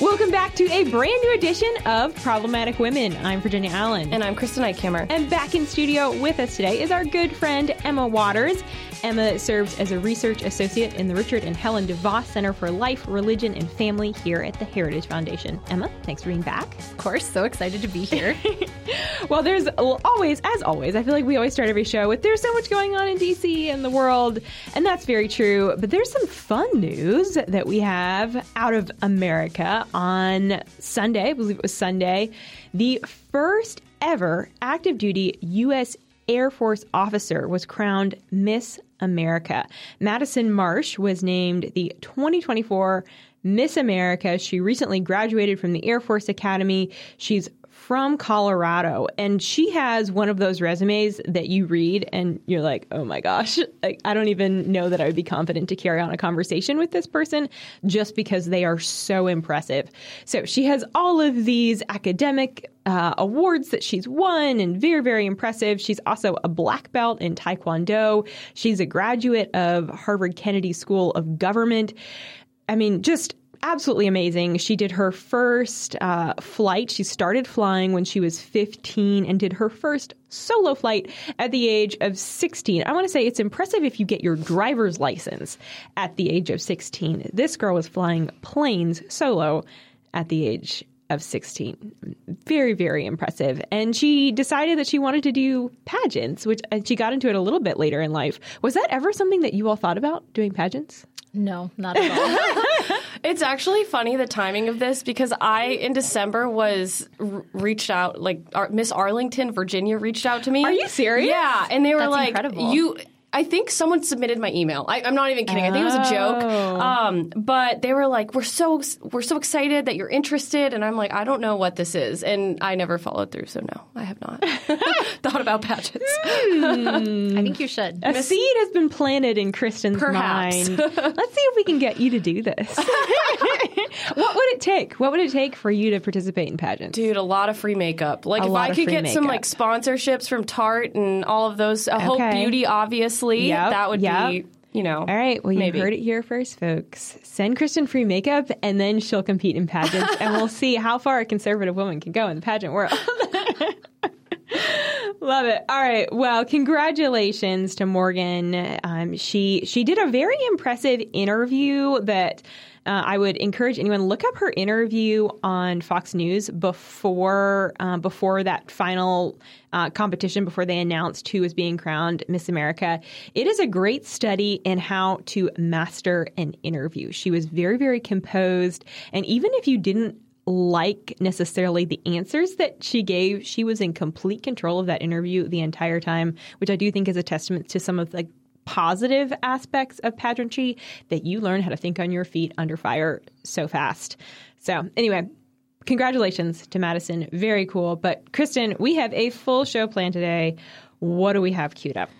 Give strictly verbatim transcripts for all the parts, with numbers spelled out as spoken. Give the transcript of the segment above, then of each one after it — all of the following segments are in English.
Welcome back to a brand new edition of Problematic Women. I'm Virginia Allen. And I'm Kristin Eichkemmer. And back in studio with us today is our good friend Emma Waters. Emma serves as a research associate in the Richard and Helen DeVos Center for Life, Religion, and Family here at the Heritage Foundation. Emma, thanks for being back. Of course. So excited to be here. Well, there's always, as always, I feel like we always start every show with there's so much going on in D C and the world, and that's very true. But there's some fun news that we have out of America on Sunday. I believe it was Sunday. The first ever active duty U S Air Force officer was crowned Miss America. Madison Marsh was named the twenty twenty-four Miss America. She recently graduated from the Air Force Academy. She's from Colorado, and she has one of those resumes that you read and you're like, oh my gosh, like, I don't even know that I would be confident to carry on a conversation with this person just because they are so impressive. So she has all of these academic Uh, awards that she's won, and very, very impressive. She's also a black belt in Taekwondo. She's a graduate of Harvard Kennedy School of Government. I mean, just absolutely amazing. She did her first uh, flight. She started flying when she was fifteen and did her first solo flight at the age of sixteen. I want to say it's impressive if you get your driver's license at the age of sixteen. This girl was flying planes solo at the age of sixteen. Very, very impressive. And she decided that she wanted to do pageants, which and she got into it a little bit later in life. Was that ever something that you all thought about, doing pageants? No, not at all. It's actually funny, the timing of this, because I, in December, was r- reached out, like Ar- Miss Arlington Virginia reached out to me. Are you serious? Yeah. And they were That's like, incredible. you... I think someone submitted my email. I, I'm not even kidding. I think it was a joke. Um, but they were like, "We're so we're so excited that you're interested," and I'm like, "I don't know what this is," and I never followed through. So no, I have not thought about pageants. Mm. I think you should. A Miss- seed has been planted in Kristin's Perhaps. mind. Let's see if we can get you to do this. What would it take? What would it take for you to participate in pageants? Dude, a lot of free makeup. Like a if I could get makeup. some like sponsorships from Tarte and all of those. Uh, okay. Hope Beauty, obviously. Yep, that would yep. be, you know. All right. Well, you maybe. heard it here first, folks. Send Kristin free makeup, and then she'll compete in pageants, and we'll see how far a conservative woman can go in the pageant world. Love it. All right. Well, congratulations to Morgan. Um, she she did a very impressive interview that uh, I would encourage anyone, look up her interview on Fox News before uh, before that final uh, competition, before they announced who was being crowned Miss America. It is a great study in how to master an interview. She was very, very composed. And even if you didn't like necessarily the answers that she gave, she was in complete control of that interview the entire time, which I do think is a testament to some of the positive aspects of pageantry, that you learn how to think on your feet under fire so fast. So anyway, congratulations to Madison. Very cool. But Kristin, we have a full show planned today. What do we have queued up?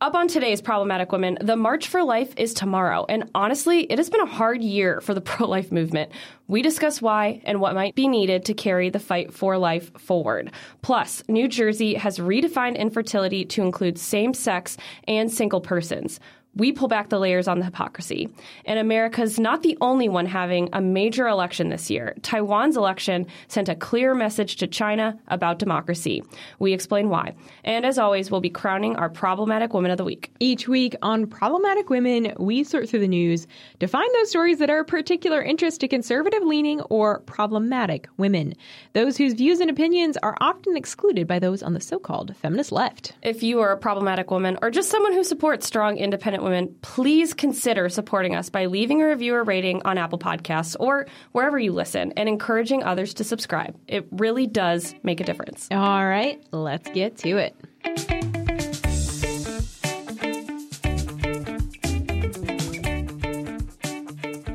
Up on today's Problematic Women, the March for Life is tomorrow, and honestly, it has been a hard year for the pro-life movement. We discuss why and what might be needed to carry the fight for life forward. Plus, New Jersey has redefined infertility to include same-sex and single persons. We pull back the layers on the hypocrisy. And America's not the only one having a major election this year. Taiwan's election sent a clear message to China about democracy. We explain why. And as always, we'll be crowning our Problematic Women of the Week. Each week on Problematic Women, we sort through the news to find those stories that are of particular interest to conservative-leaning or problematic women, those whose views and opinions are often excluded by those on the so-called feminist left. If you are a problematic woman or just someone who supports strong, independent women, Women, please consider supporting us by leaving a review or rating on Apple Podcasts or wherever you listen, and encouraging others to subscribe. It really does make a difference. All right, let's get to it.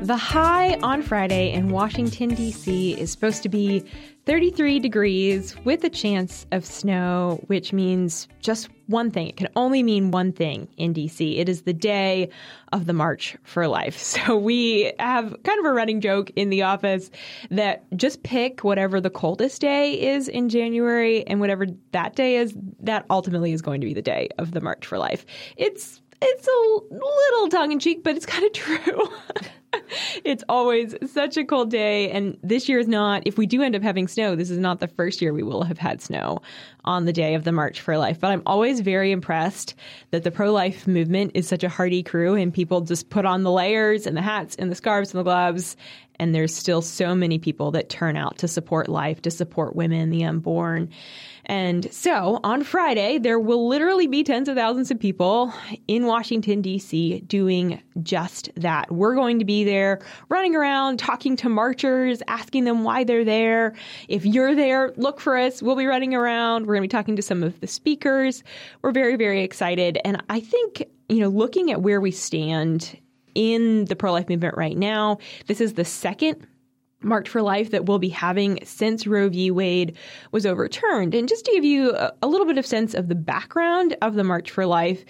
The high on Friday in Washington, D C is supposed to be thirty-three degrees with a chance of snow, which means just one thing. It can only mean one thing in D C. It is the day of the March for Life. So we have kind of a running joke in the office that just pick whatever the coldest day is in January, and whatever that day is, that ultimately is going to be the day of the March for Life. It's It's a little tongue-in-cheek, but it's kind of true. It's always such a cold day, and this year is not. If we do end up having snow, this is not the first year we will have had snow on the day of the March for Life. But I'm always very impressed that the pro-life movement is such a hardy crew, and people just put on the layers and the hats and the scarves and the gloves, and there's still so many people that turn out to support life, to support women, the unborn. And so on Friday, there will literally be tens of thousands of people in Washington, D C doing just that. We're going to be there running around, talking to marchers, asking them why they're there. If you're there, look for us. We'll be running around. We're going to be talking to some of the speakers. We're very, very excited. And I think, you know, looking at where we stand in the pro-life movement right now, this is the second March for Life that we'll be having since Roe v. Wade was overturned. And just to give you a, a little bit of sense of the background of the March for Life,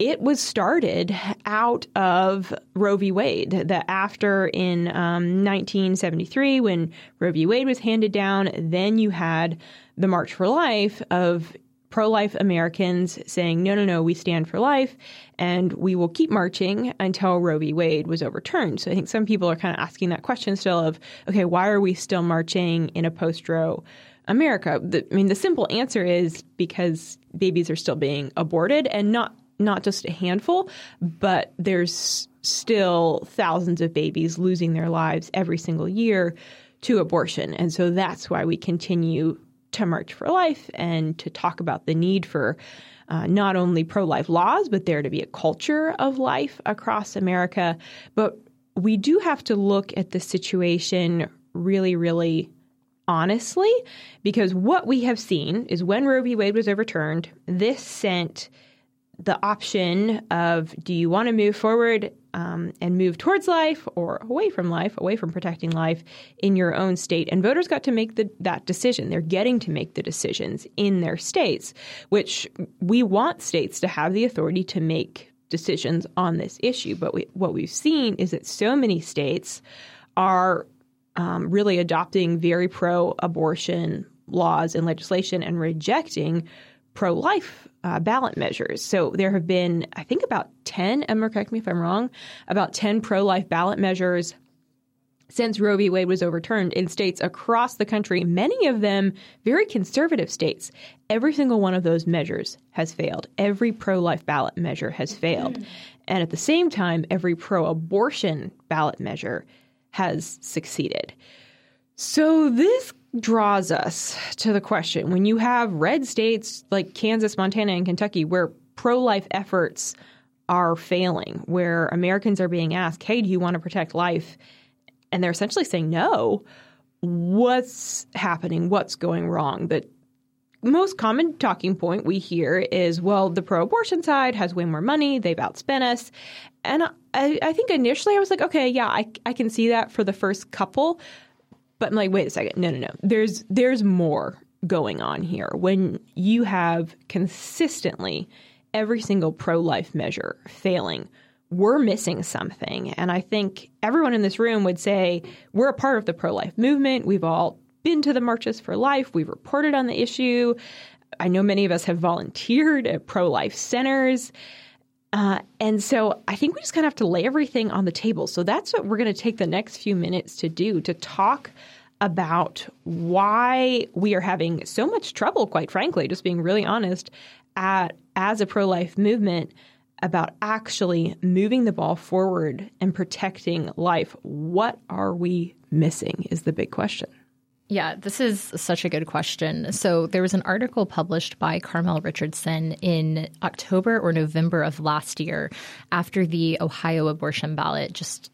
it was started out of Roe v. Wade. The after in um, nineteen seventy-three, when Roe v. Wade was handed down, then you had the March for Life of pro-life Americans saying, no, no, no, we stand for life, and we will keep marching until Roe v. Wade was overturned. So I think some people are kind of asking that question still of, okay, why are we still marching in a post-Roe America? The, I mean, the simple answer is because babies are still being aborted, and not not just a handful, but there's still thousands of babies losing their lives every single year to abortion. And so that's why we continue to March for Life and to talk about the need for uh, not only pro-life laws, but there to be a culture of life across America. But we do have to look at the situation really, really honestly, because what we have seen is when Roe v. Wade was overturned, this sent the option of, do you want to move forward um, and move towards life or away from life, away from protecting life in your own state? And voters got to make the, that decision. They're getting to make the decisions in their states, which we want states to have the authority to make decisions on this issue. But we, what we've seen is that so many states are um, really adopting very pro-abortion laws and legislation and rejecting pro-life uh, ballot measures. So there have been, I think, about ten, Emma, correct me if I'm wrong, about ten pro-life ballot measures since Roe v. Wade was overturned in states across the country, many of them very conservative states. Every single one of those measures has failed. Every pro-life ballot measure has failed. Mm. And at the same time, every pro-abortion ballot measure has succeeded. So this draws us to the question, when you have red states like Kansas, Montana, and Kentucky, where pro-life efforts are failing, where Americans are being asked, hey, do you want to protect life? And they're essentially saying no. What's happening? What's going wrong? The most common talking point we hear is, well, the pro-abortion side has way more money. They've outspent us. And I, I think initially I was like, okay, yeah, I, I can see that for the first couple. But I'm like, wait a second. No, no, no. There's there's more going on here. When you have consistently every single pro-life measure failing, we're missing something. And I think everyone in this room would say we're a part of the pro-life movement. We've all been to the Marches for Life. We've reported on the issue. I know many of us have volunteered at pro-life centers. Uh, and so I think we just kind of have to lay everything on the table. So that's what we're going to take the next few minutes to do, to talk about why we are having so much trouble, quite frankly, just being really honest, at, as a pro-life movement, about actually moving the ball forward and protecting life. What are we missing is the big question. Yeah, this is such a good question. So there was an article published by Carmel Richardson in October or November of last year after the Ohio abortion ballot just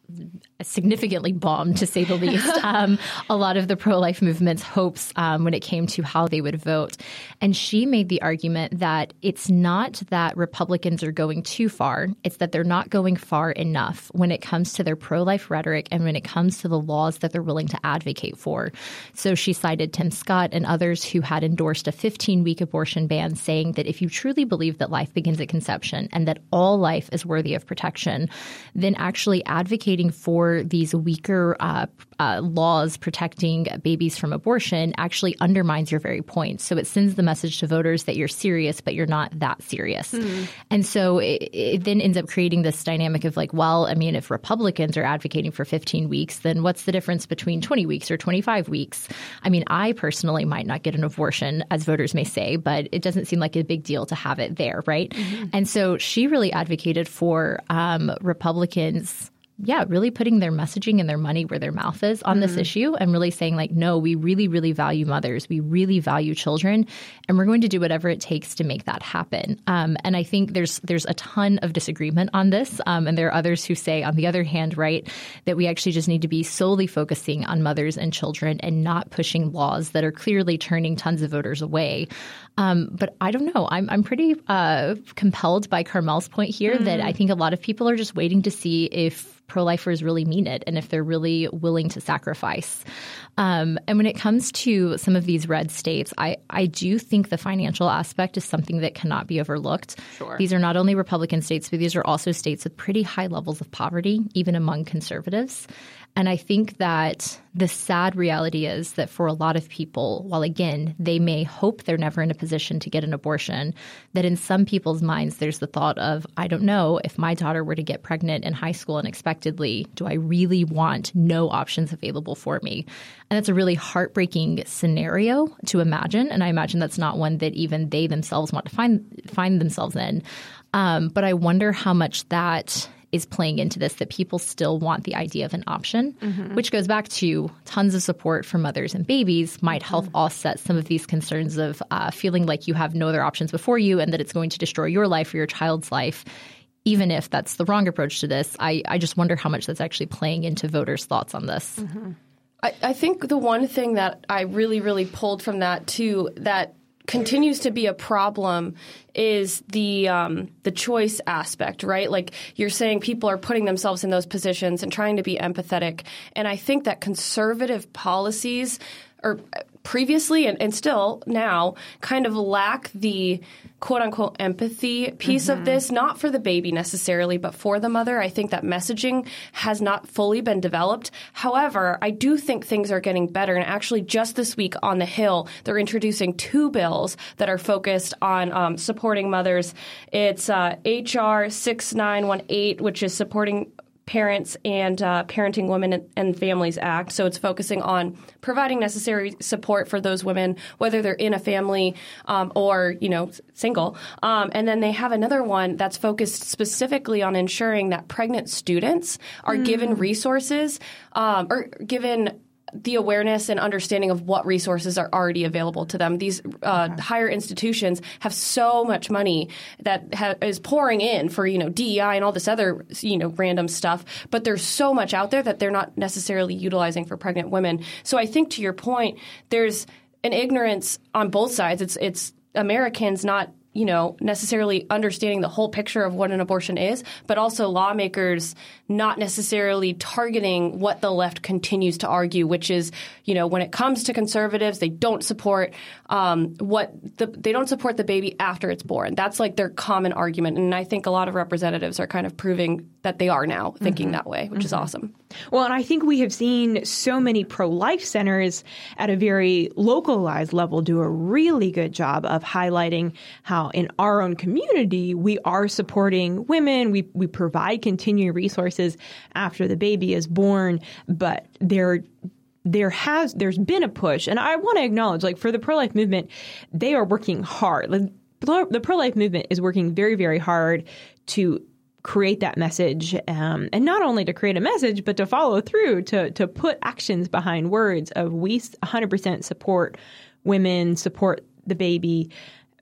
significantly bombed, to say the least, um, a lot of the pro-life movement's hopes um, when it came to how they would vote. And she made the argument that it's not that Republicans are going too far. It's that they're not going far enough when it comes to their pro-life rhetoric and when it comes to the laws that they're willing to advocate for. So So she cited Tim Scott and others who had endorsed a fifteen-week abortion ban, saying that if you truly believe that life begins at conception and that all life is worthy of protection, then actually advocating for these weaker uh, uh, laws protecting babies from abortion actually undermines your very point. So it sends the message to voters that you're serious, but you're not that serious. Mm. And so it, it then ends up creating this dynamic of like, well, I mean, if Republicans are advocating for fifteen weeks, then what's the difference between twenty weeks or twenty-five weeks? I mean, I personally might not get an abortion, as voters may say, but it doesn't seem like a big deal to have it there, right? Mm-hmm. And so she really advocated for um, Republicans Yeah, really putting their messaging and their money where their mouth is on mm-hmm. this issue, and really saying like, no, we really, really value mothers. We really value children, and we're going to do whatever it takes to make that happen. Um, and I think there's there's a ton of disagreement on this. Um, and there are others who say, on the other hand, right, that we actually just need to be solely focusing on mothers and children and not pushing laws that are clearly turning tons of voters away. Um, but I don't know. I'm, I'm pretty uh, compelled by Carmel's point here mm-hmm. that I think a lot of people are just waiting to see if pro-lifers really mean it and if they're really willing to sacrifice. Um, and when it comes to some of these red states, I, I do think the financial aspect is something that cannot be overlooked. Sure. These are not only Republican states, but these are also states with pretty high levels of poverty, even among conservatives. And I think that the sad reality is that for a lot of people, while again, they may hope they're never in a position to get an abortion, that in some people's minds, there's the thought of, I don't know, if my daughter were to get pregnant in high school unexpectedly, do I really want no options available for me? And that's a really heartbreaking scenario to imagine. And I imagine that's not one that even they themselves want to find, find themselves in. Um, but I wonder how much that is playing into this, that people still want the idea of an option, mm-hmm. which goes back to tons of support for mothers and babies might help mm-hmm. offset some of these concerns of uh, feeling like you have no other options before you and that it's going to destroy your life or your child's life. Even if that's the wrong approach to this, I, I just wonder how much that's actually playing into voters' thoughts on this. Mm-hmm. I, I think the one thing that I really, really pulled from that, too, that continues to be a problem is the um, the choice aspect, right? Like you're saying, people are putting themselves in those positions and trying to be empathetic. And I think that conservative policies or previously and, and still now kind of lack the quote-unquote empathy piece mm-hmm. of this, not for the baby necessarily, but for the mother. I think that messaging has not fully been developed. However, I do think things are getting better. And actually, just this week on the Hill, they're introducing two bills that are focused on um, supporting mothers. It's uh, H R six nine one eight, which is Supporting Parents and uh, Parenting Women and Families Act. So it's focusing on providing necessary support for those women, whether they're in a family um, or, you know, single. Um, and then they have another one that's focused specifically on ensuring that pregnant students are mm. given resources um, or given the awareness and understanding of what resources are already available to them. These uh, okay. higher institutions have so much money that ha- is pouring in for, you know, D E I and all this other, you know, random stuff. But there's so much out there that they're not necessarily utilizing for pregnant women. So I think to your point, there's an ignorance on both sides. It's it's Americans not, you know, necessarily understanding the whole picture of what an abortion is, but also lawmakers not necessarily targeting what the left continues to argue, which is, you know, when it comes to conservatives, they don't support um, what the, they don't support the baby after it's born. That's like their common argument. And I think a lot of representatives are kind of proving that they are now thinking mm-hmm. that way, which mm-hmm. is awesome. Well, and I think we have seen so many pro-life centers at a very localized level do a really good job of highlighting how in our own community, we are supporting women. We, we provide continuing resources after the baby is born, but they're There has there's been a push, and I want to acknowledge, like, for the pro-life movement, they are working hard. The pro-life movement is working very, very hard to create that message, um, and not only to create a message, but to follow through, to to put actions behind words of we one hundred percent support women, support the baby,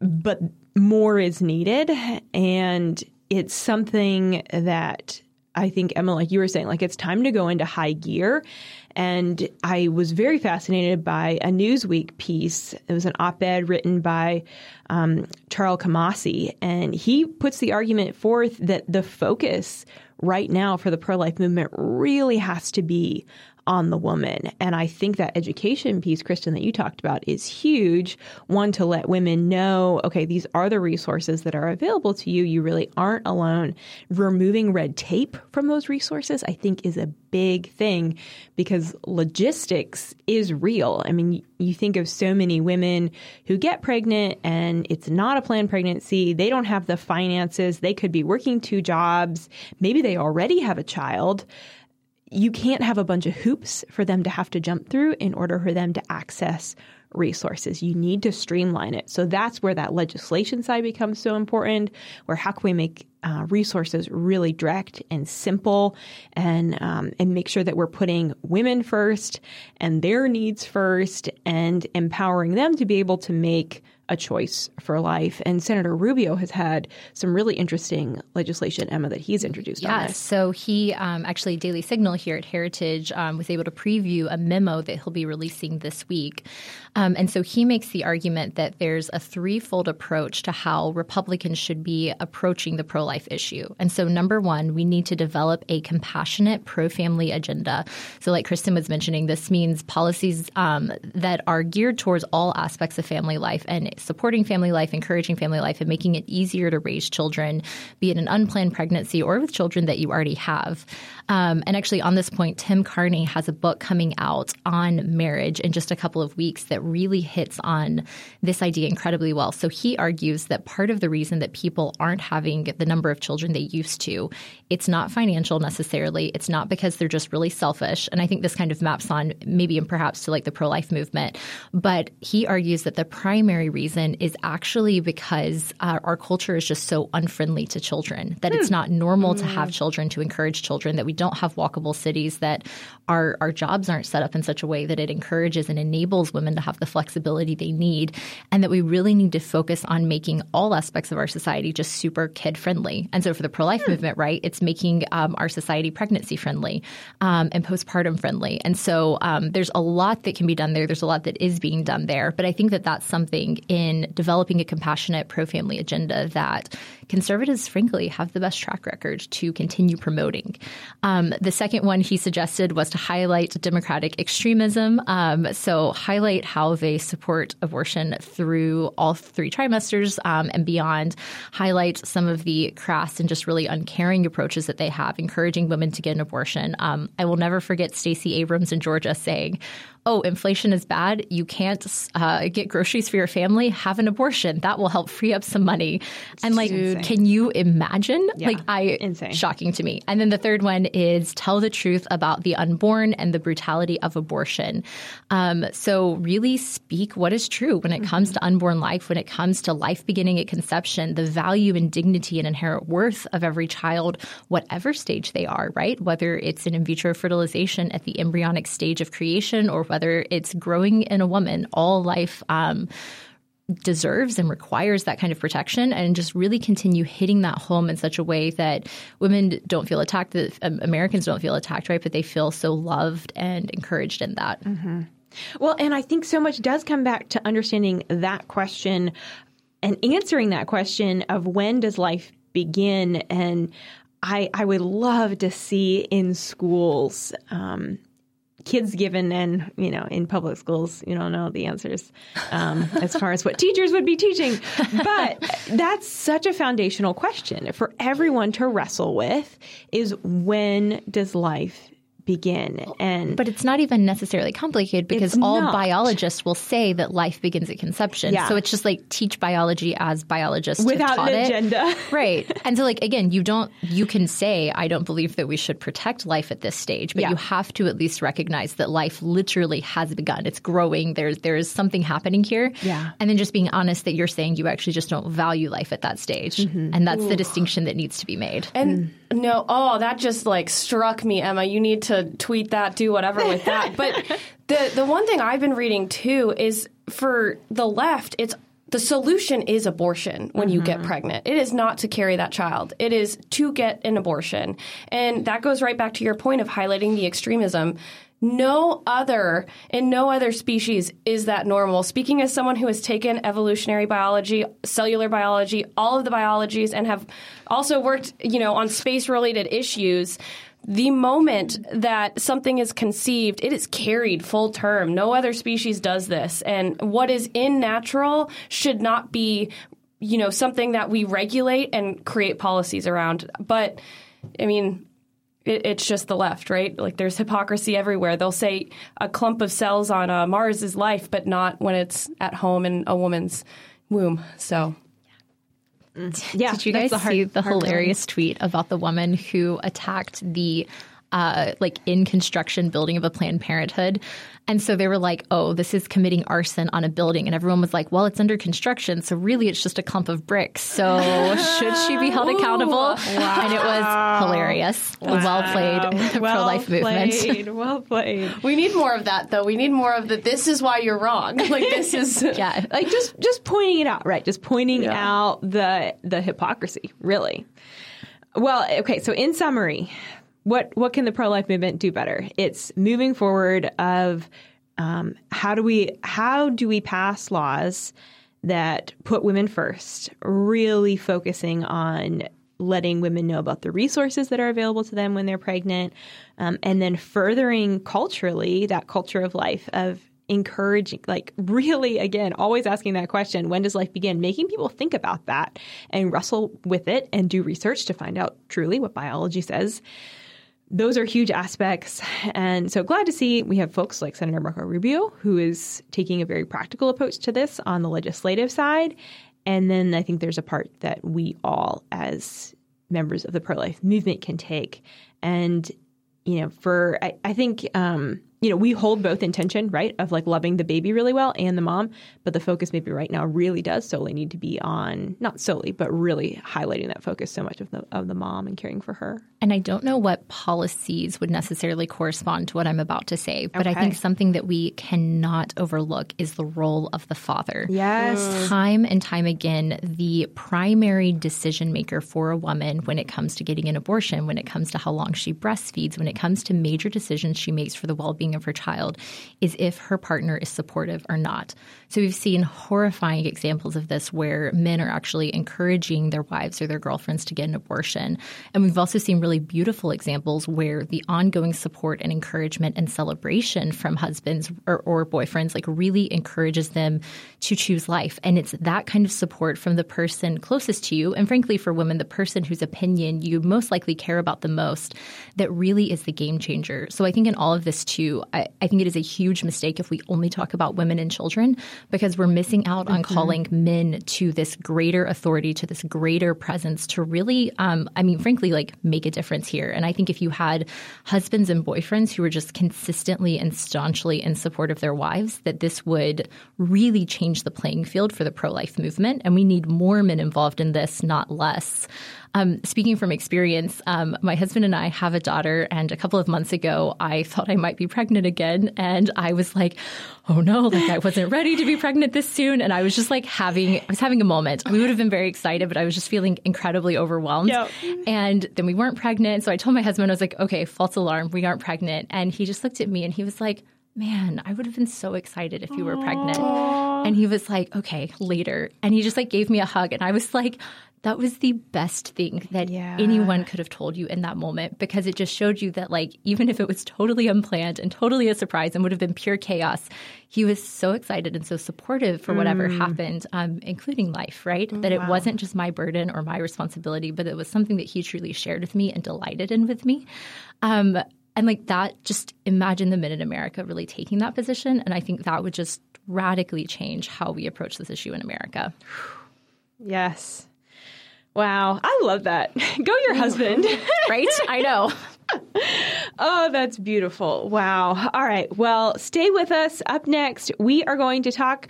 but more is needed, and it's something that I think, Emma, like you were saying, like it's time to go into high gear And I was very fascinated by a Newsweek piece. It was an op-ed written by um, Charles Kamasi, and he puts the argument forth that the focus right now for the pro-life movement really has to be on the woman. And I think that education piece, Kristin, that you talked about is huge. One, to let women know, okay, these are the resources that are available to you. You really aren't alone. Removing red tape from those resources, I think, is a big thing because logistics is real. I mean, you think of so many women who get pregnant and it's not a planned pregnancy. They don't have the finances. They could be working two jobs. Maybe they already have a child. You can't have a bunch of hoops for them to have to jump through in order for them to access resources. You need to streamline it. So that's where that legislation side becomes so important, where how can we make uh, resources really direct and simple and um, and make sure that we're putting women first and their needs first and empowering them to be able to make a choice for life. And Senator Rubio has had some really interesting legislation, Emma, that he's introduced on this. Yes. So he um, actually, Daily Signal here at Heritage um, was able to preview a memo that he'll be releasing this week. Um, and so he makes the argument that there's a threefold approach to how Republicans should be approaching the pro-life issue. And so number one, we need to develop a compassionate pro-family agenda. So like Kristin was mentioning, this means policies um, that are geared towards all aspects of family life and supporting family life, encouraging family life, and making it easier to raise children, be it an unplanned pregnancy or with children that you already have. Um, and actually on this point, Tim Carney has a book coming out on marriage in just a couple of weeks that really hits on this idea incredibly well. So he argues that part of the reason that people aren't having the number of children they used to, it's not financial necessarily. It's not because they're just really selfish. And I think this kind of maps on maybe and perhaps to like the pro-life movement. But he argues that the primary reason Reason is actually because uh, our culture is just so unfriendly to children, that mm. it's not normal mm. to have children, to encourage children, that we don't have walkable cities, that our, our jobs aren't set up in such a way that it encourages and enables women to have the flexibility they need, and that we really need to focus on making all aspects of our society just super kid-friendly. And so for the pro-life mm. movement, right, it's making um, our society pregnancy-friendly um, and postpartum-friendly. And so um, there's a lot that can be done there. There's a lot that is being done there. But I think that that's something in developing a compassionate pro-family agenda that conservatives, frankly, have the best track record to continue promoting. Um, the second one he suggested was to highlight Democratic extremism. Um, so highlight how they support abortion through all three trimesters um, and beyond. Highlight some of the crass and just really uncaring approaches that they have, encouraging women to get an abortion. Um, I will never forget Stacey Abrams in Georgia saying, oh, inflation is bad. You can't uh, get groceries for your family. Have an abortion. That will help free up some money. It's and like, insane. Can you imagine? Yeah. Like, I insane. Shocking to me. And then the third one is tell the truth about the unborn and the brutality of abortion. Um, so really speak what is true when it mm-hmm. comes to unborn life, when it comes to life beginning at conception, the value and dignity and inherent worth of every child, whatever stage they are, right? Whether it's an in vitro fertilization at the embryonic stage of creation or whether it's growing in a woman, all life um, deserves and requires that kind of protection, and just really continue hitting that home in such a way that women don't feel attacked, that Americans don't feel attacked, right? But they feel so loved and encouraged in that. Mm-hmm. Well, and I think so much does come back to understanding that question and answering that question of when does life begin? And I, I would love to see in schools um, – kids given and, you know, in public schools, you don't know the answers um, as far as what teachers would be teaching. But that's such a foundational question for everyone to wrestle with is when does life begin? And But it's not even necessarily complicated because all not. biologists will say that life begins at conception. Yeah. So it's just like teach biology as biologists without an agenda. It. Right. And so like, again, you don't you can say, I don't believe that we should protect life at this stage, but yeah. you have to at least recognize that life literally has begun. It's growing. There's there is something happening here. Yeah. And then just being honest that you're saying you actually just don't value life at that stage. Mm-hmm. And that's Ooh. the distinction that needs to be made. And mm. no, oh, that just like struck me, Emma. You need to to tweet that, do whatever with that. But the, the one thing I've been reading, too, is for the left, it's the solution is abortion when mm-hmm. you get pregnant. It is not to carry that child. It is to get an abortion. And that goes right back to your point of highlighting the extremism. No other, in no other species is that normal. Speaking as someone who has taken evolutionary biology, cellular biology, all of the biologies, and have also worked, you know, on space-related issues, the moment that something is conceived, it is carried full term. No other species does this. And what is in natural should not be, you know, something that we regulate and create policies around. But, I mean... it's just the left, right? Like, there's hypocrisy everywhere. They'll say a clump of cells on uh, Mars is life, but not when it's at home in a woman's womb. So, yeah. Did you guys the hard, see the hilarious time. tweet about the woman who attacked the uh, like in construction building of a Planned Parenthood? And so they were like, oh, this is committing arson on a building. And everyone was like, well, it's under construction, so really it's just a clump of bricks. So should she be held Ooh, accountable? Wow. And it was hilarious. Wow. Well played, well pro-life played. movement. Well played. We need more of that, though. We need more of the this is why you're wrong. Like, this is... yeah. Like, just, just pointing it out, right? Just pointing yeah. out the the hypocrisy, really. Well, okay, so in summary... What what can the pro-life movement do better? It's moving forward of um, how do we how do we pass laws that put women first, really focusing on letting women know about the resources that are available to them when they're pregnant, um, and then furthering culturally that culture of life of encouraging, like really, again, always asking that question, when does life begin? Making people think about that and wrestle with it and do research to find out truly what biology says. Those are huge aspects, and so glad to see we have folks like Senator Marco Rubio, who is taking a very practical approach to this on the legislative side, and then I think there's a part that we all as members of the pro-life movement can take. And, you know, for I, I think, um, you know, we hold both intention, right, of like loving the baby really well and the mom, but the focus maybe right now really does solely need to be on, not solely, but really highlighting that focus so much of the of the mom and caring for her. And I don't know what policies would necessarily correspond to what I'm about to say, but okay. I think something that we cannot overlook is the role of the father. Yes. Mm. Time and time again, the primary decision maker for a woman when it comes to getting an abortion, when it comes to how long she breastfeeds, when it comes to major decisions she makes for the well-being of her child is if her partner is supportive or not. So we've seen horrifying examples of this where men are actually encouraging their wives or their girlfriends to get an abortion. And we've also seen really beautiful examples where the ongoing support and encouragement and celebration from husbands or, or boyfriends like really encourages them to choose life. And it's that kind of support from the person closest to you, and frankly for women, the person whose opinion you most likely care about the most, that really is the game changer. So I think in all of this too, I, I think it is a huge mistake if we only talk about women and children, because we're missing out mm-hmm. on calling men to this greater authority, to this greater presence, to really, um, I mean, frankly, like make a difference. difference here. And I think if you had husbands and boyfriends who were just consistently and staunchly in support of their wives, that this would really change the playing field for the pro-life movement. And we need more men involved in this, not less. Um, speaking from experience, um, my husband and I have a daughter, and a couple of months ago, I thought I might be pregnant again. And I was like, oh no, like I wasn't ready to be pregnant this soon. And I was just like having, I was having a moment. We would have been very excited, but I was just feeling incredibly overwhelmed. Yep. And then we weren't pregnant. So I told my husband, I was like, okay, false alarm, we aren't pregnant. And he just looked at me and he was like, man, I would have been so excited if you were pregnant. Aww. And he was like, okay, later. And he just like gave me a hug. And I was like, that was the best thing that yeah. anyone could have told you in that moment, because it just showed you that, like, even if it was totally unplanned and totally a surprise and would have been pure chaos, he was so excited and so supportive for whatever mm. happened, um, including life, right? Mm, that it wow. wasn't just my burden or my responsibility, but it was something that he truly shared with me and delighted in with me. Um, and like that, just imagine the men in America really taking that position. And I think that would just radically change how we approach this issue in America. Yes. Wow. I love that. Go your husband. Right? I know. Oh, that's beautiful. Wow. All right. Well, stay with us. Up next, we are going to talk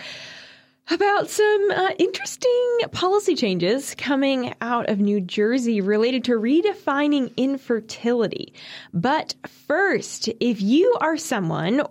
about some uh, interesting policy changes coming out of New Jersey related to redefining infertility. But first, if you are someone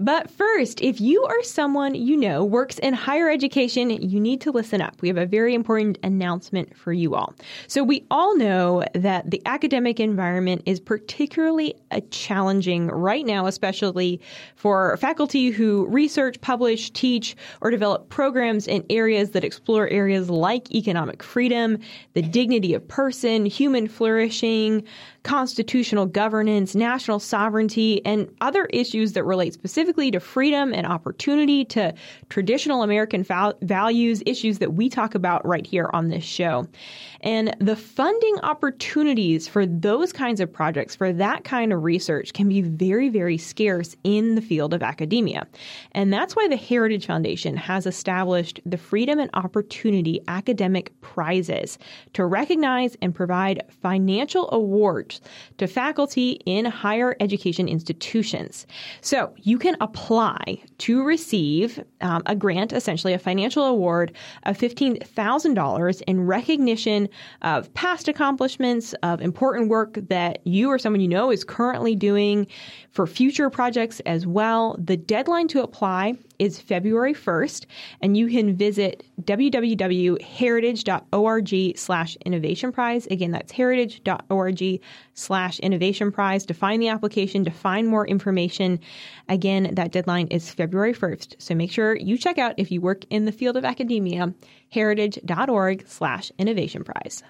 But first, if you or someone you know works in higher education, you need to listen up. We have a very important announcement for you all. So we all know that the academic environment is particularly challenging right now, especially for faculty who research, publish, teach, or develop programs in areas that explore areas like economic freedom, the dignity of person, human flourishing, constitutional governance, national sovereignty, and other issues that relate specifically to freedom and opportunity, to traditional American val- values, issues that we talk about right here on this show. And the funding opportunities for those kinds of projects, for that kind of research, can be very, very scarce in the field of academia. And that's why the Heritage Foundation has established the Freedom and Opportunity Academic Prizes to recognize and provide financial awards to faculty in higher education institutions. So you can apply to receive um, a grant, essentially a financial award of fifteen thousand dollars in recognition of past accomplishments, of important work that you or someone you know is currently doing, for future projects as well. The deadline to apply is February first, and you can visit www.heritage.org slash innovation prize. Again, that's heritage.org slash innovation prize to find the application, to find more information. Again, that deadline is February first. So make sure you check out, if you work in the field of academia, heritage.org slash innovation prize.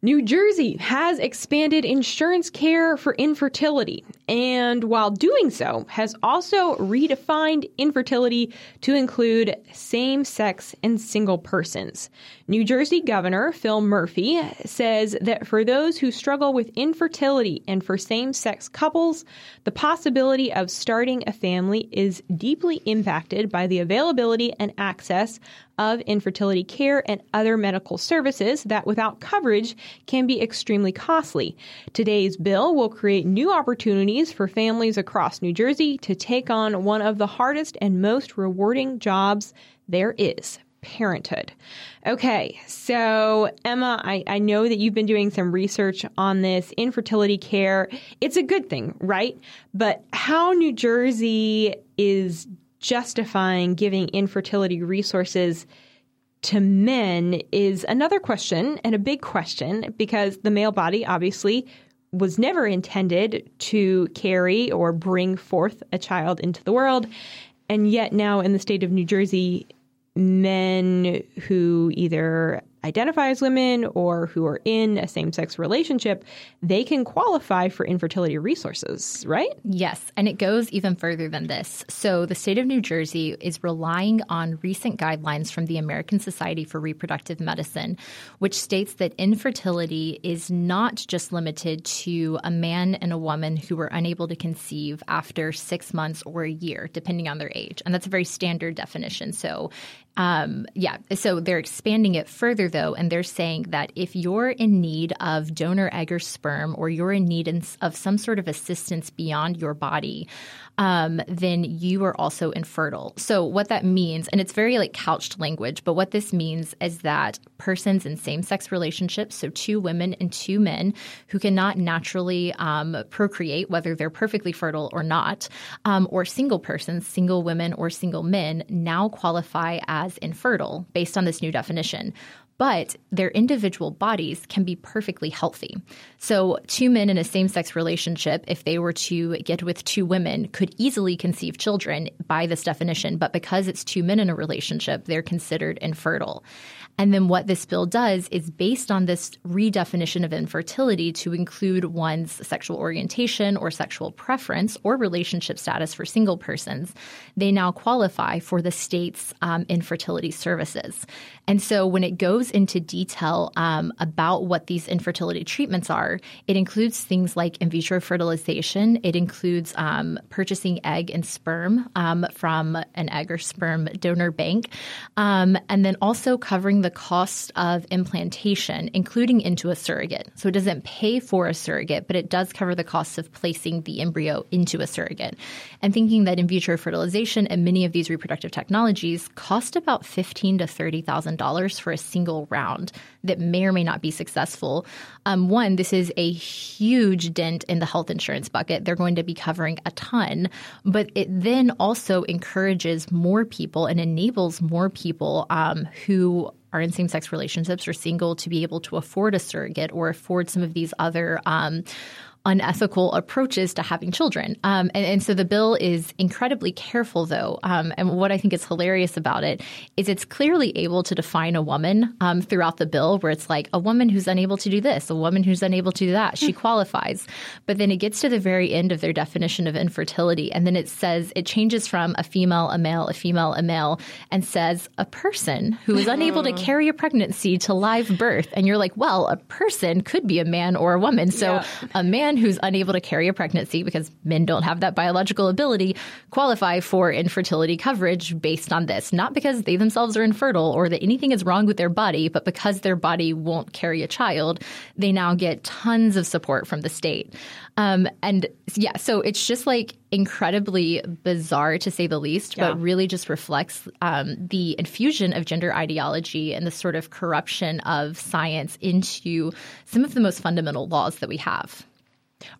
New Jersey has expanded insurance care for infertility, and while doing so, has also redefined infertility to include same-sex and single persons. New Jersey Governor Phil Murphy says that for those who struggle with infertility and for same-sex couples, the possibility of starting a family is deeply impacted by the availability and access of infertility care and other medical services that, without coverage, can be extremely costly. Today's bill will create new opportunities for families across New Jersey to take on one of the hardest and most rewarding jobs there is: parenthood. Okay, so Emma, I, I know that you've been doing some research on this infertility care. It's a good thing, right? But how New Jersey is justifying giving infertility resources to men is another question, and a big question, because the male body obviously was never intended to carry or bring forth a child into the world. And yet now in the state of New Jersey, men who either identify as women or who are in a same-sex relationship, they can qualify for infertility resources, right? Yes, and it goes even further than this. So the state of New Jersey is relying on recent guidelines from the American Society for Reproductive Medicine, which states that infertility is not just limited to a man and a woman who were unable to conceive after six months or a year, depending on their age. And that's a very standard definition. So Um, yeah, so they're expanding it further, though, and they're saying that if you're in need of donor egg or sperm, or you're in need in, of some sort of assistance beyond your body, um, then you are also infertile. So what that means, and it's very like couched language, but what this means is that persons in same-sex relationships, so two women and two men who cannot naturally um, procreate, whether they're perfectly fertile or not, um, or single persons, single women or single men, now qualify as infertile based on this new definition, but their individual bodies can be perfectly healthy. So two men in a same-sex relationship, if they were to get with two women, could easily conceive children by this definition, but because it's two men in a relationship, they're considered infertile. And then what this bill does is, based on this redefinition of infertility to include one's sexual orientation or sexual preference or relationship status for single persons, they now qualify for the state's um, infertility services. And so when it goes into detail um, about what these infertility treatments are, it includes things like in vitro fertilization. It includes um, purchasing egg and sperm um, from an egg or sperm donor bank, um, and then also covering the the cost of implantation, including into a surrogate. So it doesn't pay for a surrogate, but it does cover the cost of placing the embryo into a surrogate. And thinking that in vitro fertilization and many of these reproductive technologies cost about fifteen thousand to thirty thousand dollars for a single round that may or may not be successful. Um, one, this is a huge dent in the health insurance bucket. They're going to be covering a ton, but it then also encourages more people and enables more people um, who are in same-sex relationships or single to be able to afford a surrogate or afford some of these other um, unethical approaches to having children. Um, and, and so the bill is incredibly careful, though. Um, and what I think is hilarious about it is it's clearly able to define a woman um, throughout the bill, where it's like a woman who's unable to do this, a woman who's unable to do that, she qualifies. But then it gets to the very end of their definition of infertility. And then it says it changes from a female, a male, a female, a male, and says a person who is unable to carry a pregnancy to live birth. And you're like, well, a person could be a man or a woman. So yeah. a man who's unable to carry a pregnancy, because men don't have that biological ability, qualify for infertility coverage based on this. Not because they themselves are infertile or that anything is wrong with their body, but because their body won't carry a child, they now get tons of support from the state. Um, and yeah, so it's just like incredibly bizarre, to say the least, yeah. but really just reflects um, the infusion of gender ideology and the sort of corruption of science into some of the most fundamental laws that we have.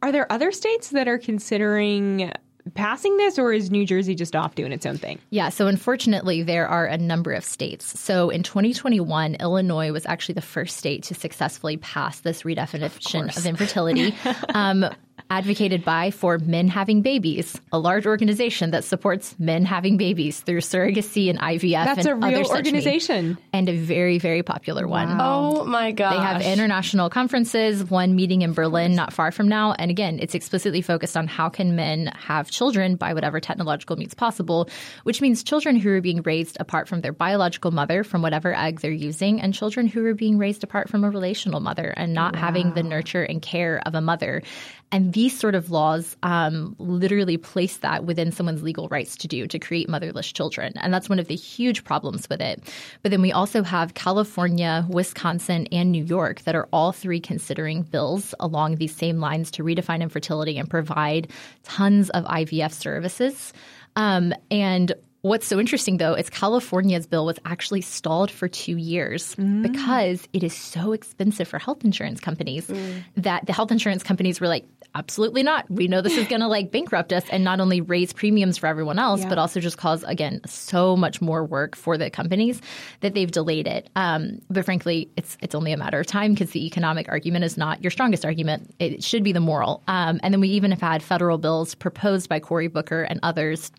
Are there other states that are considering passing this, or is New Jersey just off doing its own thing? Yeah. So unfortunately, there are a number of states. So in twenty twenty-one, Illinois was actually the first state to successfully pass this redefinition of, of infertility. Um advocated by For Men Having Babies, a large organization that supports men having babies through surrogacy and I V F. That's and a real organization. Me, and a very, very popular one. Wow. Oh, my gosh. They have international conferences, one meeting in Berlin not far from now. And again, it's explicitly focused on how can men have children by whatever technological means possible, which means children who are being raised apart from their biological mother from whatever egg they're using, and children who are being raised apart from a relational mother and not wow. having the nurture and care of a mother. And these sort of laws um, literally place that within someone's legal rights to do, to create motherless children. And that's one of the huge problems with it. But then we also have California, Wisconsin, and New York that are all three considering bills along these same lines to redefine infertility and provide tons of I V F services. Um, and what's so interesting, though, is California's bill was actually stalled for two years mm. because it is so expensive for health insurance companies mm. that the health insurance companies were like, absolutely not. We know this is going to like bankrupt us and not only raise premiums for everyone else, yeah. but also just cause, again, so much more work for the companies that they've delayed it. Um, but frankly, it's it's only a matter of time because the economic argument is not your strongest argument. It should be the moral. Um, and then we even have had federal bills proposed by Cory Booker and others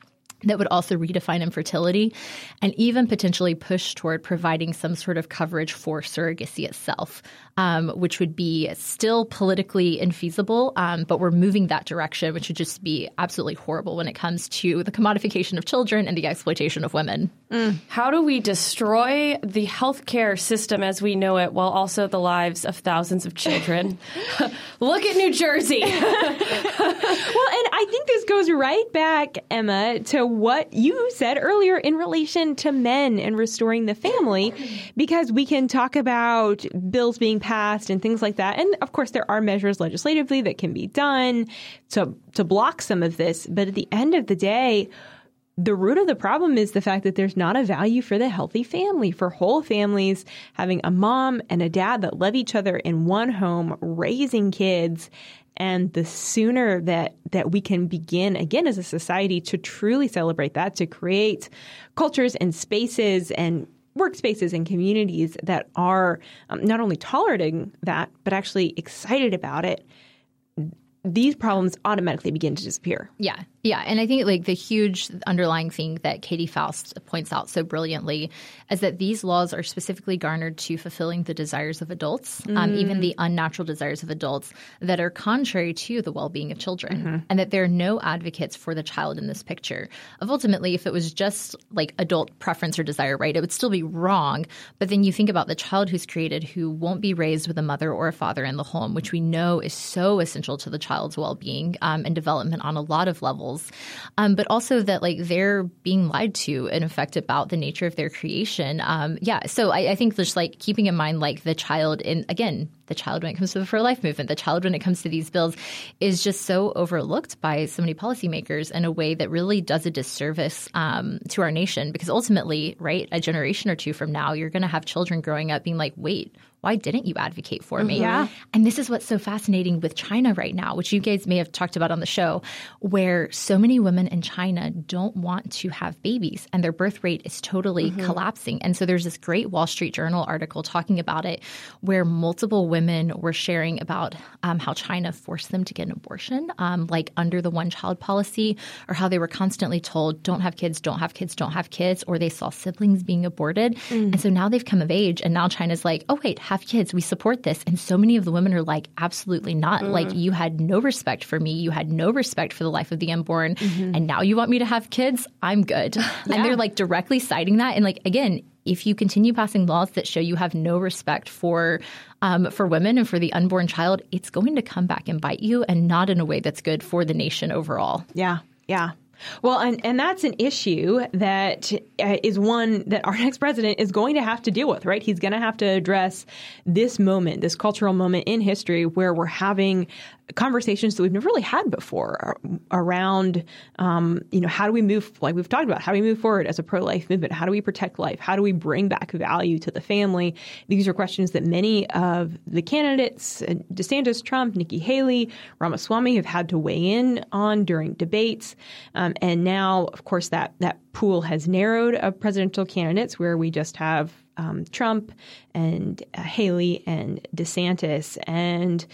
that would also redefine infertility and even potentially push toward providing some sort of coverage for surrogacy itself, um, which would be still politically infeasible, um, but we're moving that direction, which would just be absolutely horrible when it comes to the commodification of children and the exploitation of women. Mm. How do we destroy the healthcare system as we know it while also the lives of thousands of children? Look at New Jersey. Well, and I think this goes right back, Emma, to what you said earlier in relation to men and restoring the family, because we can talk about bills being passed and things like that. And of course, there are measures legislatively that can be done to to block some of this. But at the end of the day, the root of the problem is the fact that there's not a value for the healthy family, for whole families, having a mom and a dad that love each other in one home, raising kids. And the sooner that, that we can begin, again, as a society to truly celebrate that, to create cultures and spaces and workspaces and communities that are um, not only tolerating that, but actually excited about it, these problems automatically begin to disappear. Yeah. Yeah. And I think like the huge underlying thing that Katie Faust points out so brilliantly is that these laws are specifically garnered to fulfilling the desires of adults, mm. um, even the unnatural desires of adults that are contrary to the well-being of children, mm-hmm. and that there are no advocates for the child in this picture. Of ultimately, if it was just like adult preference or desire, right, it would still be wrong. But then you think about the child who's created who won't be raised with a mother or a father in the home, which we know is so essential to the child's well-being um, and development on a lot of levels. roles, um, but also that like they're being lied to in effect about the nature of their creation. Um, yeah. So I, I think just like keeping in mind like the child in again, the child when it comes to the For Life movement, the child when it comes to these bills is just so overlooked by so many policymakers in a way that really does a disservice um, to our nation. Because ultimately, right, a generation or two from now, you're going to have children growing up being like, wait, why didn't you advocate for me? Yeah. And this is what's so fascinating with China right now, which you guys may have talked about on the show, where so many women in China don't want to have babies and their birth rate is totally mm-hmm. collapsing. And so there's this great Wall Street Journal article talking about it where multiple women were sharing about um, how China forced them to get an abortion, um, like under the one-child policy, or how they were constantly told, don't have kids, don't have kids, don't have kids, or they saw siblings being aborted. Mm. And so now they've come of age and now China's like, oh, wait, have kids. We support this. And so many of the women are like, absolutely not. Mm. Like, you had no respect for me. You had no respect for the life of the unborn. Mm-hmm. And now you want me to have kids? I'm good. Yeah. And they're like directly citing that. And like, again, if you continue passing laws that show you have no respect for um, for women and for the unborn child, it's going to come back and bite you, and not in a way that's good for the nation overall. Yeah. Yeah. Well, and, and that's an issue that uh, is one that our next president is going to have to deal with, right? He's going to have to address this moment, this cultural moment in history where we're having conversations that we've never really had before around, um, you know, how do we move, like we've talked about, how do we move forward as a pro-life movement? How do we protect life? How do we bring back value to the family? These are questions that many of the candidates, DeSantis, Trump, Nikki Haley, Ramaswamy, have had to weigh in on during debates. Um, And now, of course, that, that pool has narrowed of presidential candidates where we just have um, Trump and uh, Haley and DeSantis. And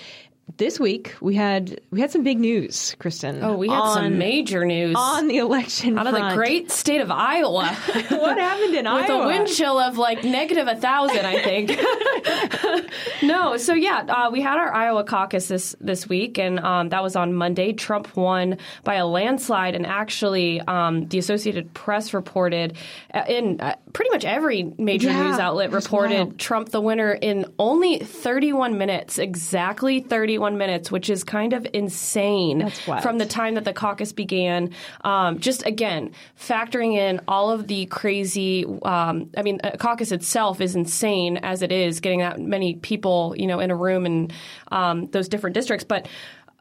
this week we had we had some big news, Kristen. Oh, we had on, some major news on the election out front. Of the great state of Iowa. What happened in With Iowa? With a wind chill of like negative a thousand, I think. No, so yeah, uh, we had our Iowa caucus this this week, and um, that was on Monday. Trump won by a landslide, and actually, um, the Associated Press reported, uh, in uh, pretty much every major yeah, news outlet reported wild. Trump the winner in only thirty-one minutes, exactly thirty. thirty-one minutes, which is kind of insane from the time that the caucus began. Um, just, again, factoring in all of the crazy um, – I mean, a caucus itself is insane as it is, getting that many people, you know, in a room and um, those different districts. But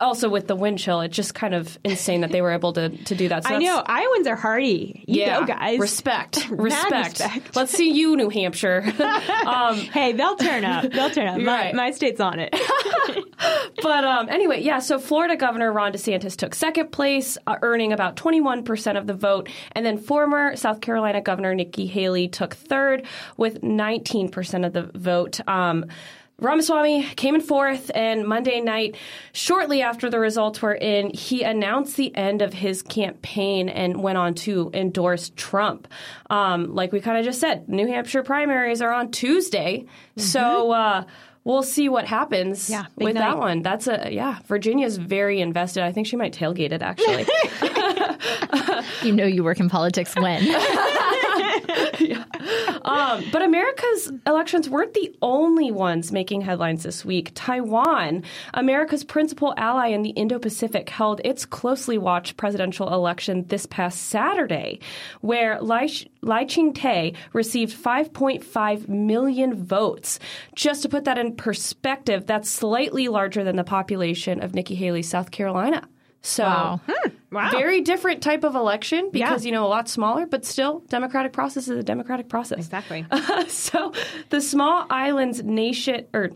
also with the wind chill, it's just kind of insane that they were able to, to do that. So I know. Iowans are hardy. You yeah. go, guys. Respect. Respect. respect. Let's see you, New Hampshire. um, hey, they'll turn up. They'll turn up. My, right. my state's on it. But um, anyway, yeah, so Florida Governor Ron DeSantis took second place, uh, earning about twenty-one percent of the vote. And then former South Carolina Governor Nikki Haley took third with nineteen percent of the vote. Um Ramaswamy came in fourth, and Monday night, shortly after the results were in, he announced the end of his campaign and went on to endorse Trump. Um, like we kind of just said, New Hampshire primaries are on Tuesday, mm-hmm. so uh, we'll see what happens yeah, with night. that one. That's a yeah. Virginia's very invested. I think she might tailgate it, actually. You know, you work in politics when. Yeah. Um, but America's elections weren't the only ones making headlines this week. Taiwan, America's principal ally in the Indo-Pacific, held its closely watched presidential election this past Saturday, where Lai, Lai Ching-te received five point five million votes. Just to put that in perspective, that's slightly larger than the population of Nikki Haley's South Carolina. So wow. Hmm. Wow. Very different type of election because, yeah. you know, a lot smaller, but still democratic process is a democratic process. Exactly. Uh, so the small island's nation or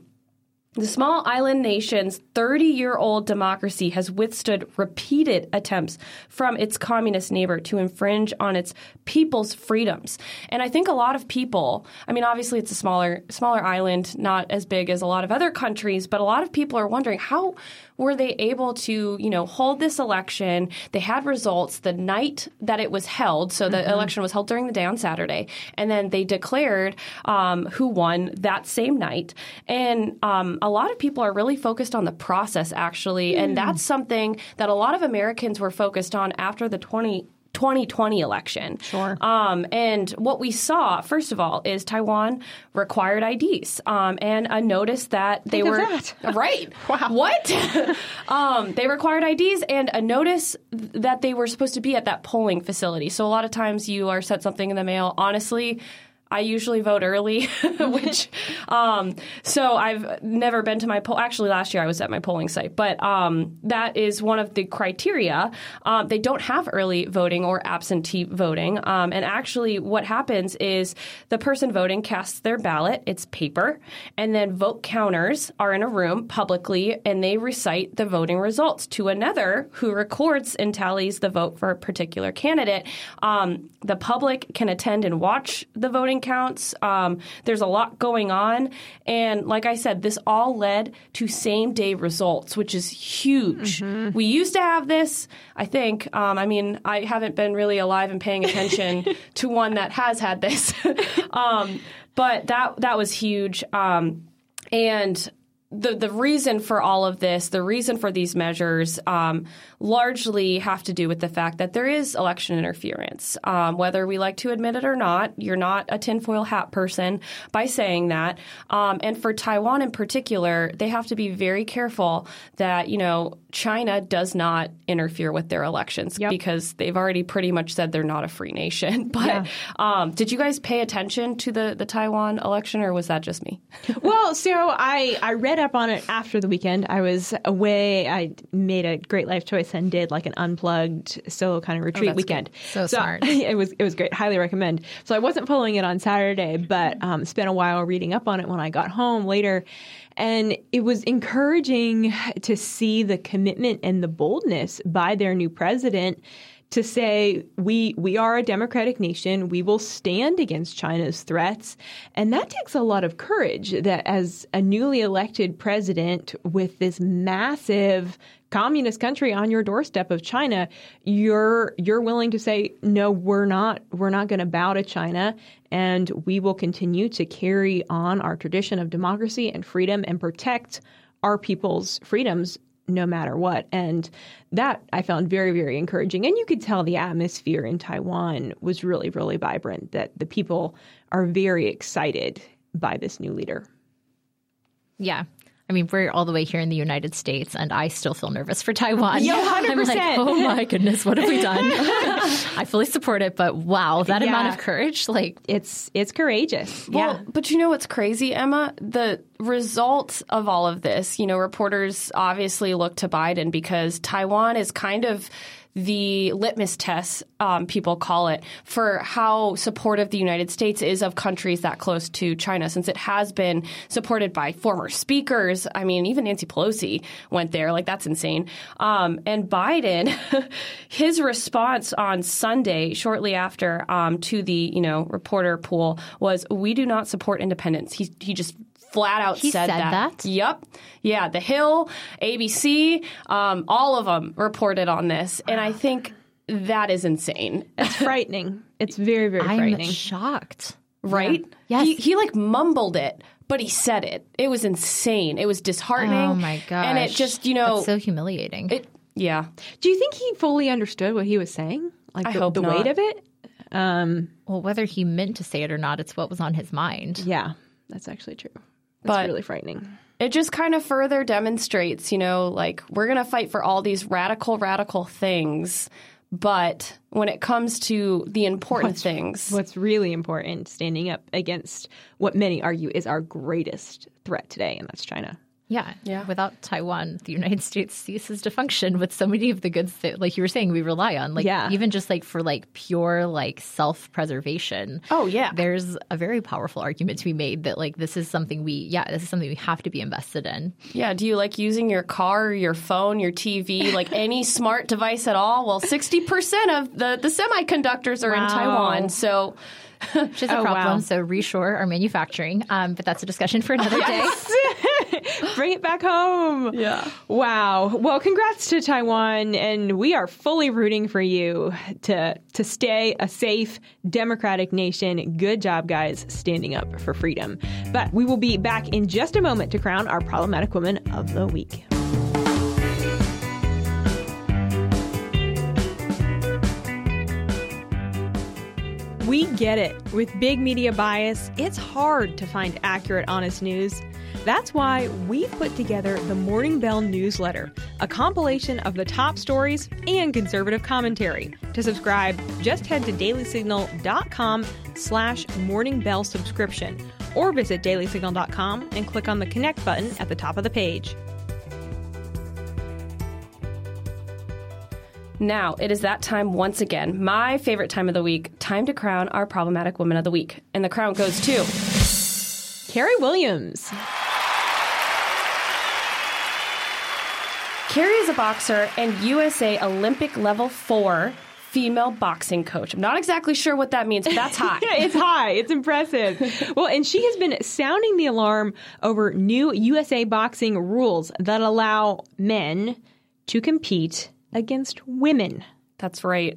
the small island nation's thirty-year-old democracy has withstood repeated attempts from its communist neighbor to infringe on its people's freedoms. And I think a lot of people – I mean, obviously, it's a smaller smaller island, not as big as a lot of other countries, but a lot of people are wondering how were they able to, you know, hold this election. They had results the night that it was held. So the mm-hmm. election was held during the day on Saturday. And then they declared um, who won that same night. And um a lot of people are really focused on the process, actually, and that's something that a lot of Americans were focused on after the 20 twenty twenty election. Sure. Um, and what we saw, first of all, is Taiwan required I Ds um, and a notice that they Think were of that. Right. Wow. What? um, they required I Ds and a notice that they were supposed to be at that polling facility. So a lot of times you are sent something in the mail. Honestly, I usually vote early, which um, so I've never been to my poll. Actually, last year I was at my polling site, but um, that is one of the criteria. Um, they don't have early voting or absentee voting. Um, and actually what happens is the person voting casts their ballot. It's paper. And then vote counters are in a room publicly, and they recite the voting results to another who records and tallies the vote for a particular candidate. Um, the public can attend and watch the voting counts. Um, there's a lot going on. And like I said, this all led to same-day results, which is huge. Mm-hmm. We used to have this, I think. Um, I mean, I haven't been really alive and paying attention to one that has had this. um, but that that was huge. Um, and The the reason for all of this, the reason for these measures um, largely have to do with the fact that there is election interference. Um, whether we like to admit it or not, you're not a tinfoil hat person by saying that. Um, and for Taiwan in particular, they have to be very careful that, you know, China does not interfere with their elections yep. because they've already pretty much said they're not a free nation. But yeah. um, did you guys pay attention to the, the Taiwan election, or was that just me? Well, so I, I read up on it after the weekend. I was away. I made a great life choice and did like an unplugged solo kind of retreat oh, weekend. Good. So, so smart. I, it was it was great. Highly recommend. So I wasn't following it on Saturday, but um, spent a while reading up on it when I got home later. And it was encouraging to see the commitment and the boldness by their new president to say, we we are a democratic nation. We will stand against China's threats. And that takes a lot of courage, that as a newly elected president with this massive communist country on your doorstep of China, you're you're willing to say, no, we're not we're not going to bow to China, and we will continue to carry on our tradition of democracy and freedom and protect our people's freedoms no matter what. And that I found very, very encouraging. And you could tell the atmosphere in Taiwan was really, really vibrant, that the people are very excited by this new leader. Yeah. I mean, we're all the way here in the United States, and I still feel nervous for Taiwan. Yeah, one hundred percent. I'm like, oh my goodness, what have we done? I fully support it, but wow, that yeah. amount of courage, like it's it's courageous. Well, yeah. But you know what's crazy, Emma? The result of all of this, you know, reporters obviously look to Biden because Taiwan is kind of the litmus test, um, people call it, for how supportive the United States is of countries that close to China, since it has been supported by former speakers. I mean, even Nancy Pelosi went there. Like, that's insane. Um, and Biden, his response on Sunday, shortly after, um, to the, you know, reporter pool was, we do not support independence. He, he just flat out he said, said that. that. Yep. Yeah. The Hill, A B C, um, all of them reported on this. And I think that is insane. It's frightening. It's very, very I'm frightening. I'm shocked. Right? Yeah. Yes. He, he like mumbled it, but he said it. It was insane. It was disheartening. Oh my gosh. And it just, you know. That's so humiliating. It, yeah. Do you think he fully understood what he was saying? Like I the, hope the not. weight of it? Um, well, whether he meant to say it or not, it's what was on his mind. Yeah. That's actually true. That's but really frightening. It just kind of further demonstrates, you know, like we're going to fight for all these radical, radical things. But when it comes to the important what's, things. What's really important, standing up against what many argue is our greatest threat today, and that's China. Yeah. yeah. Without Taiwan, the United States ceases to function with so many of the goods that, like you were saying, we rely on. Like yeah. even just like for like pure like self-preservation. Oh, yeah. There's a very powerful argument to be made that like this is something we – yeah, this is something we have to be invested in. Yeah. Do you like using your car, your phone, your T V, like any smart device at all? Well, sixty percent of the, the semiconductors are wow. in Taiwan. So – which is oh, a problem. Wow. So reshore our manufacturing. Um, but that's a discussion for another day. Bring it back home. Yeah. Wow. Well, congrats to Taiwan. And we are fully rooting for you to to stay a safe, democratic nation. Good job, guys, standing up for freedom. But we will be back in just a moment to crown our Problematic Women of the Week. We get it. With big media bias, it's hard to find accurate, honest news. That's why we put together the Morning Bell newsletter, a compilation of the top stories and conservative commentary. To subscribe, just head to dailysignal.com slash morningbell subscription or visit dailysignal dot com and click on the connect button at the top of the page. Now, it is that time once again, my favorite time of the week, time to crown our Problematic Women of the Week. And the crown goes to Carrie Williams. Carrie is a boxer and U S A Olympic Level four female boxing coach. I'm not exactly sure what that means, but that's high. Yeah, it's high. It's impressive. Well, and she has been sounding the alarm over new U S A Boxing rules that allow men to compete against women. That's right.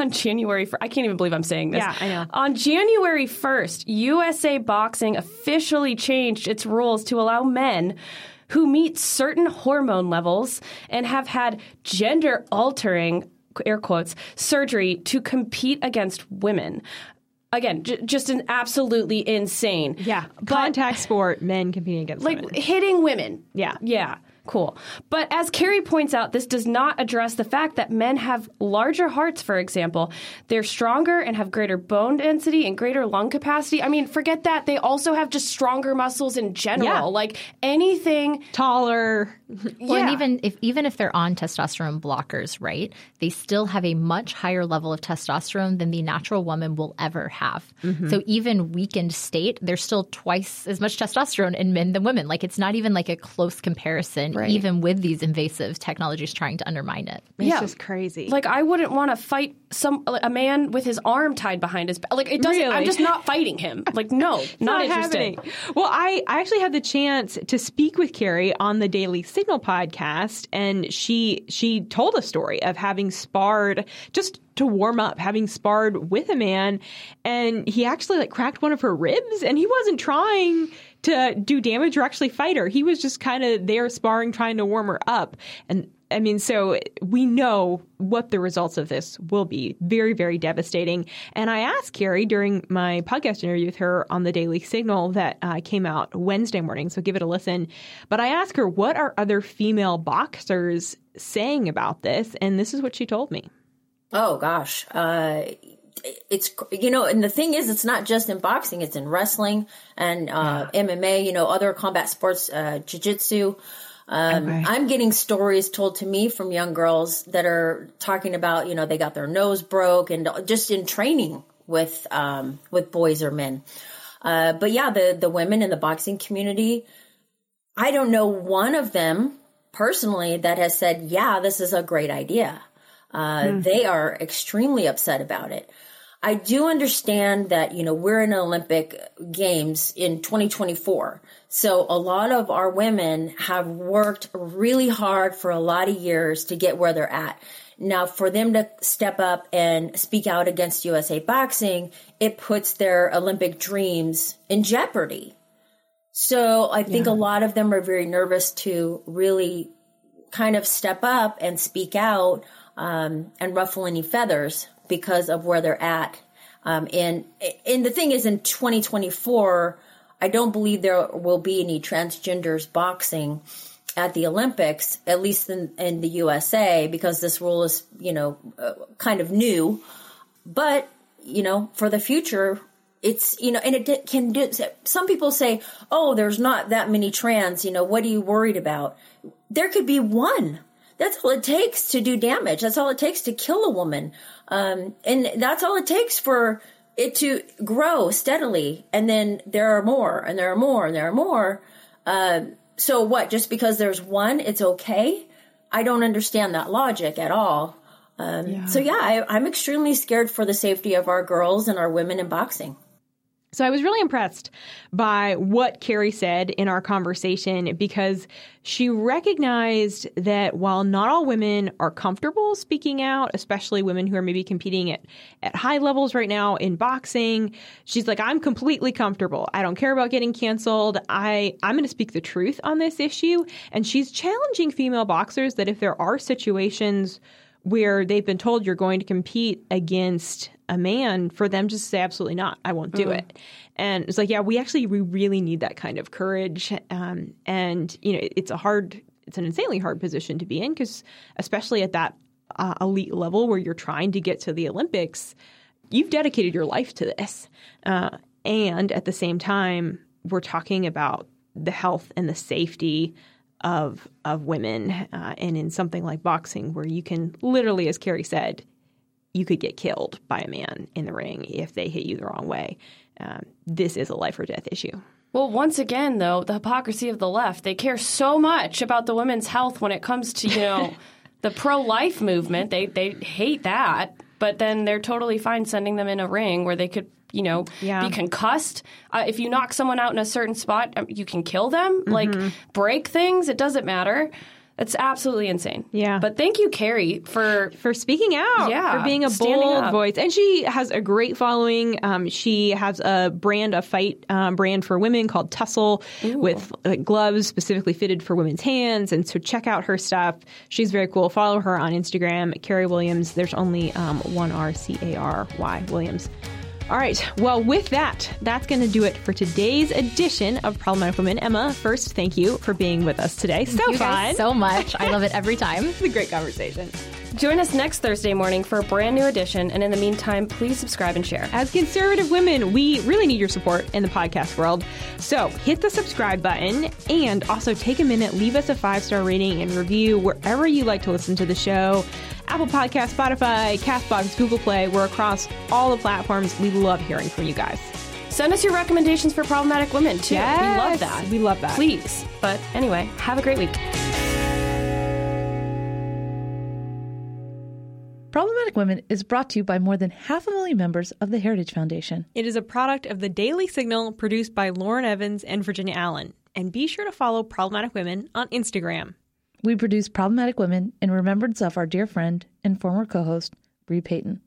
On January first, I can't even believe I'm saying this. Yeah, I know. On January first, U S A Boxing officially changed its rules to allow men who meet certain hormone levels and have had gender-altering, air quotes, surgery to compete against women. Again, j- just an absolutely insane. Yeah. But contact sport, men competing against like women. Like hitting women. Yeah. Yeah. Cool. But as Carrie points out, this does not address the fact that men have larger hearts, for example. They're stronger and have greater bone density and greater lung capacity. I mean, forget that. They also have just stronger muscles in general. Yeah. Like anything taller. Well, yeah. And even if even if they're on testosterone blockers, right, they still have a much higher level of testosterone than the natural woman will ever have. Mm-hmm. So even weakened state, there's still twice as much testosterone in men than women. Like it's not even like a close comparison. Right. Even with these invasive technologies trying to undermine it. It's yeah. just crazy. Like I wouldn't want to fight some a man with his arm tied behind his back. Like it doesn't. Really? I'm just not fighting him. Like no, not, not interested. Happening. Well, I, I actually had the chance to speak with Carrie on the Daily Signal podcast, and she she told a story of having sparred just to warm up, having sparred with a man, and he actually like cracked one of her ribs, and he wasn't trying to do damage or actually fight her. He was just kind of there sparring, trying to warm her up. And I mean, so we know what the results of this will be. Very, very devastating. And I asked Carrie during my podcast interview with her on the Daily Signal that uh, came out Wednesday morning, so give it a listen. But I asked her, what are other female boxers saying about this? And this is what she told me. Oh, gosh. Uh, it's, you know, and the thing is, it's not just in boxing. It's in wrestling and uh, yeah. M M A, you know, other combat sports, uh, jiu-jitsu. Um, okay. I'm getting stories told to me from young girls that are talking about, you know, they got their nose broke and just in training with um, with boys or men. Uh, but, yeah, the, the women in the boxing community, I don't know one of them personally that has said, yeah, this is a great idea. Uh, mm. They are extremely upset about it. I do understand that, you know, we're in Olympic Games in twenty twenty-four. So a lot of our women have worked really hard for a lot of years to get where they're at. Now, for them to step up and speak out against U S A Boxing, it puts their Olympic dreams in jeopardy. So I think yeah. a lot of them are very nervous to really kind of step up and speak out um, and ruffle any feathers because of where they're at. Um, and, and the thing is, in twenty twenty-four, I don't believe there will be any transgenders boxing at the Olympics, at least in, in the U S A, because this rule is, you know, uh, kind of new. But, you know, for the future, it's, you know, and it can do, some people say, oh, there's not that many trans, you know, what are you worried about? There could be one. That's all it takes to do damage. That's all it takes to kill a woman. Um, and that's all it takes for it to grow steadily. And then there are more and there are more and there are more. Uh, so what? Just because there's one, it's okay? I don't understand that logic at all. Um, yeah. So, yeah, I, I'm extremely scared for the safety of our girls and our women in boxing. So I was really impressed by what Carrie said in our conversation because she recognized that while not all women are comfortable speaking out, especially women who are maybe competing at, at high levels right now in boxing, she's like, I'm completely comfortable. I don't care about getting canceled. I, I'm going to speak the truth on this issue. And she's challenging female boxers that if there are situations where they've been told you're going to compete against a man, for them just to say, absolutely not, I won't do mm-hmm. it. And it's like, yeah, we actually we really need that kind of courage. Um, and, you know, it's a hard, it's an insanely hard position to be in, because especially at that uh, elite level where you're trying to get to the Olympics, you've dedicated your life to this. Uh, and at the same time, we're talking about the health and the safety of of women, uh, and in something like boxing, where you can literally, as Carrie said, you could get killed by a man in the ring if they hit you the wrong way. Um, this is a life or death issue. Well, once again, though, the hypocrisy of the left, they care so much about the women's health when it comes to, you know, the pro-life movement. They, they hate that. But then they're totally fine sending them in a ring where they could, you know, yeah. be concussed. Uh, if you knock someone out in a certain spot, you can kill them, mm-hmm. like break things. It doesn't matter. It's absolutely insane. Yeah. But thank you, Carrie, for... For speaking out. Yeah. For being a bold voice. And she has a great following. Um, she has a brand, a fight um, brand for women called Tussle, Ooh. with uh, gloves specifically fitted for women's hands. And so check out her stuff. She's very cool. Follow her on Instagram, Carrie Williams. There's only um, one R, C A R Y, Williams. All right. Well, with that, that's going to do it for today's edition of Problematic Women. Emma, first, thank you for being with us today. So fun. Thank you guys so much. I love it every time. It's a great conversation. Join us next Thursday morning for a brand new edition. And in the meantime, please subscribe and share. As conservative women, we really need your support in the podcast world. So hit the subscribe button, and also take a minute, leave us a five-star rating and review wherever you like to listen to the show. Apple Podcasts, Spotify, CastBox, Google Play. We're across all the platforms. We love hearing from you guys. Send us your recommendations for Problematic Women, too. Yes, we love that. We love that. Please. But anyway, have a great week. Problematic Women is brought to you by more than half a million members of the Heritage Foundation. It is a product of the Daily Signal, produced by Lauren Evans and Virginia Allen. And be sure to follow Problematic Women on Instagram. We produce Problematic Women in remembrance of our dear friend and former co-host, Bree Payton.